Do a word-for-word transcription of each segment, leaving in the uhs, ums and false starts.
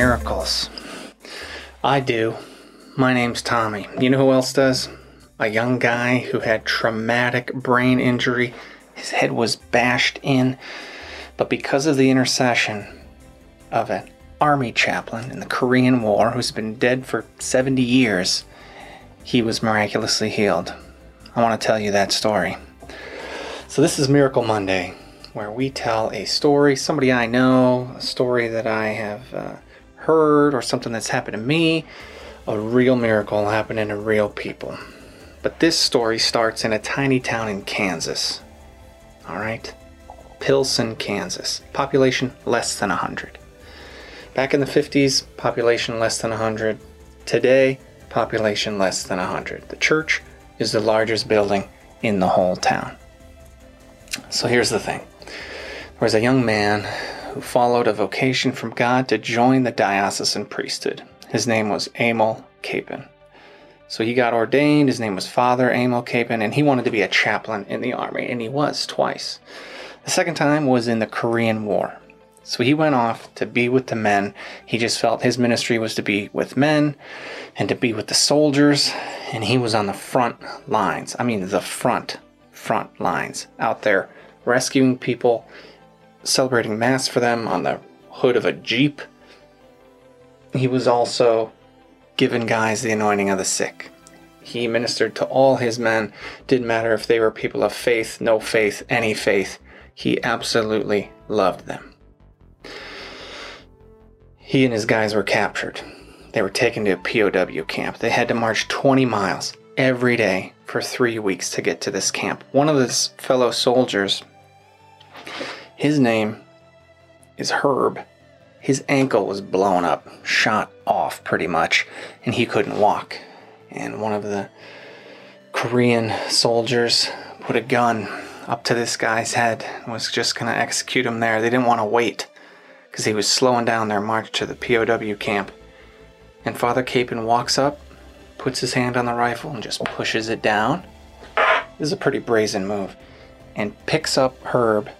miracles. I do. My name's Tommy. You know who else does? A young guy who had traumatic brain injury. His head was bashed in. But because of the intercession of an army chaplain in the Korean War who's been dead for seventy years, he was miraculously healed. I want to tell you that story. So this is Miracle Monday, where we tell a story, somebody I know, a story that I have uh, heard, or something that's happened to me, a real miracle happening to real people. But this story starts in a tiny town in Kansas. All right? Pilsen, Kansas. Population less than one hundred. Back in the fifties, population less than one hundred. Today, population less than one hundred. The church is the largest building in the whole town. So here's the thing. There was a young man who followed a vocation from God to join the diocesan priesthood. His name was Emil Kapaun. So he got ordained. His name was Father Emil Kapaun, and he wanted to be a chaplain in the army, and he was twice. The second time was in the Korean War. So he went off to be with the men. He just felt his ministry was to be with men and to be with the soldiers, and he was on the front lines. I mean, the front, front lines, out there rescuing people, celebrating Mass for them on the hood of a Jeep. He was also giving guys the anointing of the sick. He ministered to all his men. Didn't matter if they were people of faith, no faith, any faith. He absolutely loved them. He and his guys were captured. They were taken to a P O W camp. They had to march twenty miles every day for three weeks to get to this camp. One of his fellow soldiers, his name is Herb. His ankle was blown up, shot off pretty much, and he couldn't walk. And one of the Korean soldiers put a gun up to this guy's head and was just going to execute him there. They didn't want to wait because he was slowing down their march to the P O W camp. And Father Kapaun walks up, puts his hand on the rifle, and just pushes it down. This is a pretty brazen move. And picks up Herb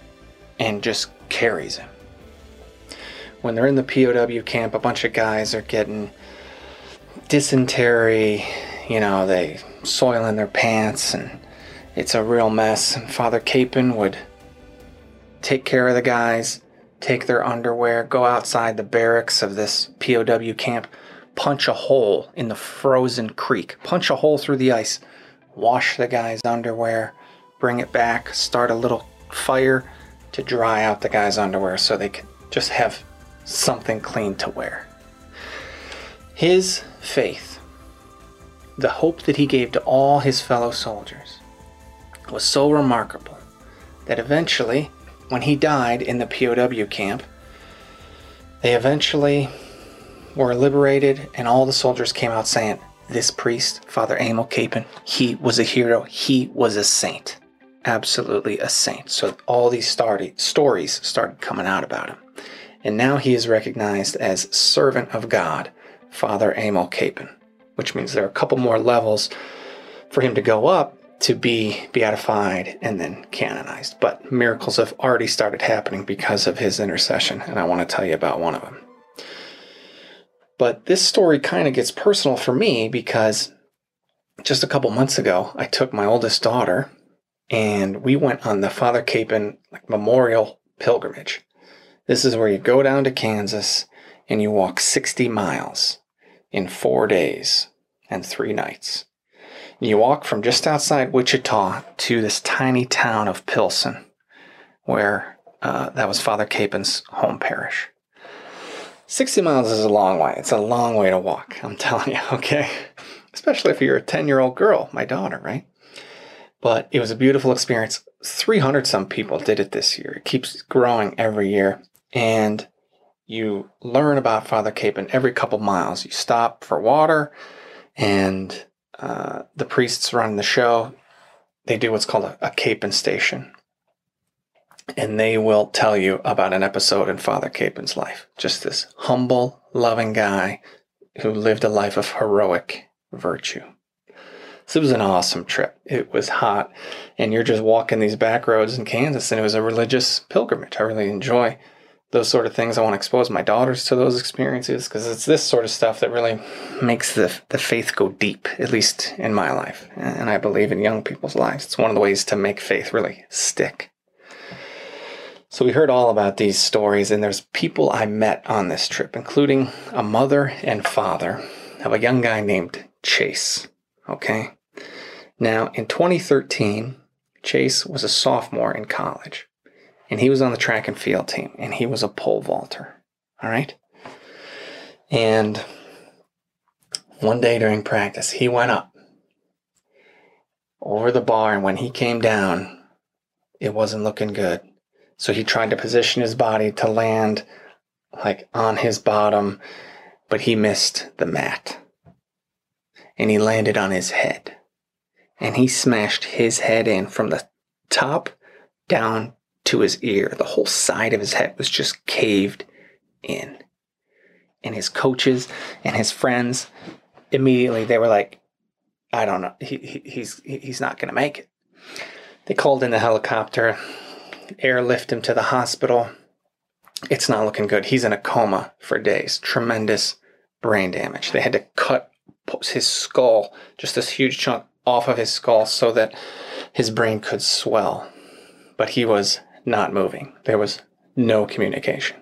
and just carries him. When they're in the P O W camp, a bunch of guys are getting dysentery, you know, they soil in their pants, and it's a real mess. And Father Kapaun would take care of the guys, take their underwear, go outside the barracks of this P O W camp, punch a hole in the frozen creek, punch a hole through the ice, wash the guy's underwear, bring it back, start a little fire to dry out the guy's underwear so they could just have something clean to wear. His faith, the hope that he gave to all his fellow soldiers, was so remarkable that eventually, when he died in the P O W camp, they eventually were liberated, and all the soldiers came out saying, this priest, Father Emil Kapaun, he was a hero, he was a saint. Absolutely a saint. So all these stories started coming out about him. And now he is recognized as servant of God, Father Emil Kapaun, which means there are a couple more levels for him to go up to be beatified and then canonized. But miracles have already started happening because of his intercession, and I want to tell you about one of them. But this story kind of gets personal for me because just a couple months ago, I took my oldest daughter, and we went on the Father Kapaun Memorial Pilgrimage. This is where you go down to Kansas and you walk sixty miles in four days and three nights. You walk from just outside Wichita to this tiny town of Pilsen, where uh, that was Father Kapaun's home parish. sixty miles is a long way. It's a long way to walk, I'm telling you, okay? Especially if you're a ten-year-old girl, my daughter, right? But it was a beautiful experience. three hundred some people did it this year. It keeps growing every year. And you learn about Father Kapaun every couple miles. You stop for water, and uh, the priests run the show. They do what's called a, a Kapaun station. And they will tell you about an episode in Father Kapaun's life. Just this humble, loving guy who lived a life of heroic virtue. So it was an awesome trip. It was hot, and you're just walking these back roads in Kansas, and it was a religious pilgrimage. I really enjoy those sort of things. I want to expose my daughters to those experiences, because it's this sort of stuff that really makes the the faith go deep, at least in my life. And I believe in young people's lives. It's one of the ways to make faith really stick. So we heard all about these stories, and there's people I met on this trip, including a mother and father of a young guy named Chase. Okay. Now, in twenty thirteen, Chase was a sophomore in college, and he was on the track and field team, and he was a pole vaulter, all right? And one day during practice, he went up over the bar, and when he came down, it wasn't looking good. So he tried to position his body to land, like, on his bottom, but he missed the mat, and he landed on his head, and he smashed his head in from the top down to his ear. The whole side of his head was just caved in. And his coaches and his friends, immediately they were like, I don't know, he, he, he's he's not going to make it. They called in the helicopter, airlift him to the hospital. It's not looking good. He's in a coma for days. Tremendous brain damage. They had to cut his skull, just this huge chunk off of his skull so that his brain could swell. But he was not moving. There was no communication.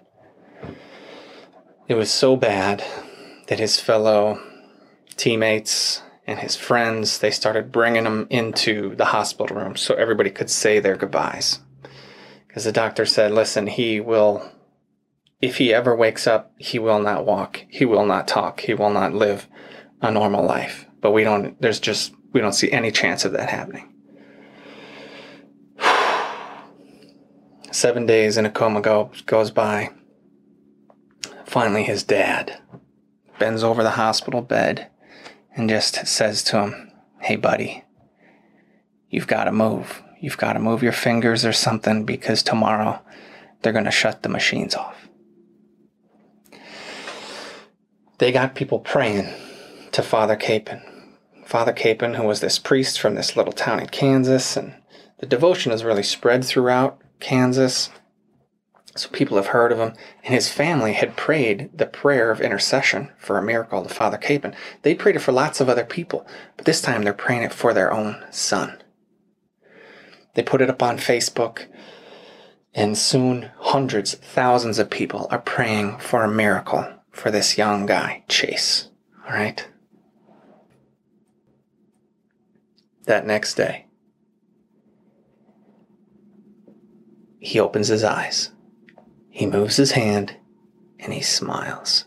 It was so bad that his fellow teammates and his friends, they started bringing him into the hospital room so everybody could say their goodbyes. Because the doctor said, listen, he will, if he ever wakes up, he will not walk. He will not talk. He will not live a normal life. But we don't, there's just, we don't see any chance of that happening. Seven days in a coma go, goes by. Finally, his dad bends over the hospital bed and just says to him, hey, buddy, you've got to move. You've got to move your fingers or something, because tomorrow they're going to shut the machines off. They got people praying to Father Kapan. Father Kapan, who was this priest from this little town in Kansas, and the devotion has really spread throughout Kansas, so people have heard of him, and his family had prayed the prayer of intercession for a miracle to Father Kapan. They prayed it for lots of other people, but this time they're praying it for their own son. They put it up on Facebook, and soon hundreds, thousands of people are praying for a miracle for this young guy, Chase, all right? That next day, he opens his eyes, he moves his hand, and he smiles.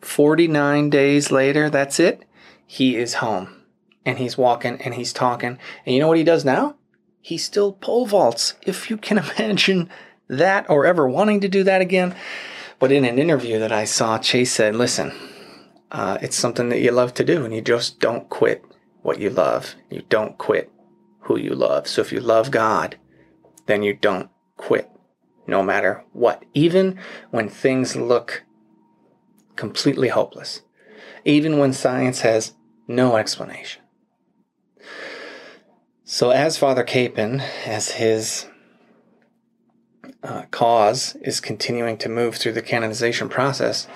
forty-nine days later, that's it, he is home, and he's walking, and he's talking, and you know what he does now? He still pole vaults, if you can imagine that, or ever wanting to do that again. But in an interview that I saw, Chase said, listen, uh, it's something that you love to do, and you just don't quit what you love. You don't quit who you love. So if you love God, then you don't quit, no matter what. Even when things look completely hopeless. Even when science has no explanation. So as Father Kapan, as his uh, cause is continuing to move through the canonization process,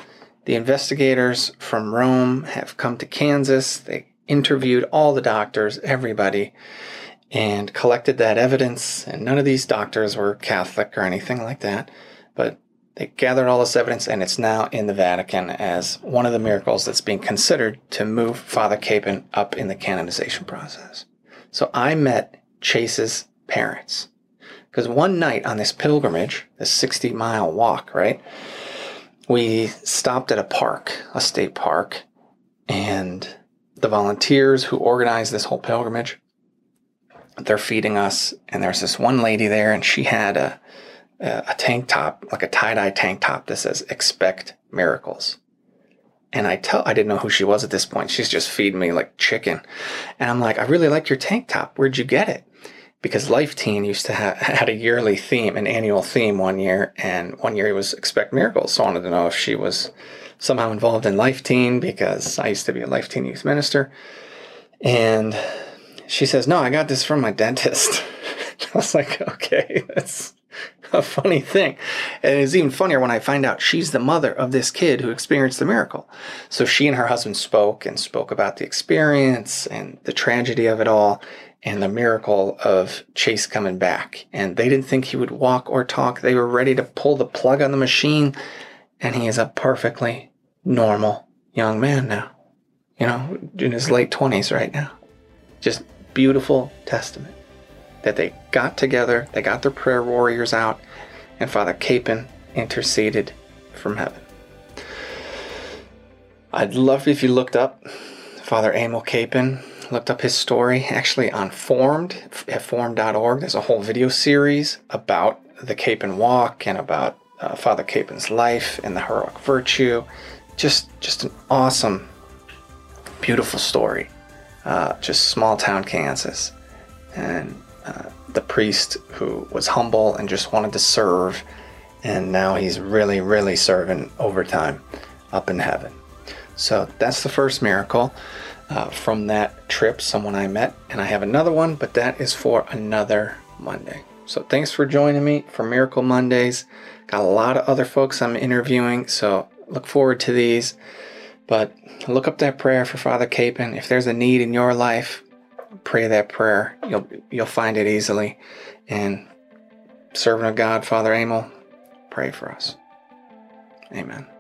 the investigators from Rome have come to Kansas. They interviewed all the doctors, everybody, and collected that evidence, and none of these doctors were Catholic or anything like that, but they gathered all this evidence, and it's now in the Vatican as one of the miracles that's being considered to move Father Kapan up in the canonization process. So I met Chase's parents, because one night on this pilgrimage, this sixty-mile walk, right, we stopped at a park, a state park, and the volunteers who organized this whole pilgrimage, they're feeding us, and there's this one lady there, and she had a, a tank top, like a tie-dye tank top that says, expect miracles. And I tell, I didn't know who she was at this point. She's just feeding me like chicken. And I'm like, I really like your tank top. Where'd you get it? Because Life Teen used to have, had a yearly theme, an annual theme one year, and one year it was expect miracles. So I wanted to know if she was somehow involved in Life Teen, because I used to be a Life Teen youth minister. And she says, no, I got this from my dentist. I was like, okay, that's a funny thing. And it's even funnier when I find out she's the mother of this kid who experienced the miracle. So she and her husband spoke and spoke about the experience and the tragedy of it all and the miracle of Chase coming back. And they didn't think he would walk or talk. They were ready to pull the plug on the machine. And he is a perfectly normal young man now, you know, in his late twenties right now. Just beautiful testament that they got together, they got their prayer warriors out, and Father Kapaun interceded from heaven. I'd love if you looked up Father Emil Kapaun, looked up his story, actually on Formed, at form dot org. There's a whole video series about the Kapaun walk and about uh, Father Kapaun's life and the heroic virtue. Just, just an awesome, beautiful story. Uh, just small town Kansas. And uh, the priest who was humble and just wanted to serve, and now he's really, really serving overtime up in heaven. So that's the first miracle uh, from that trip, someone I met. And I have another one, but that is for another Monday. So thanks for joining me for Miracle Mondays. Got a lot of other folks I'm interviewing, so look forward to these. But look up that prayer for Father Kapaun. If there's a need in your life, pray that prayer. You'll you'll find it easily. And servant of God, Father Emil, pray for us. Amen.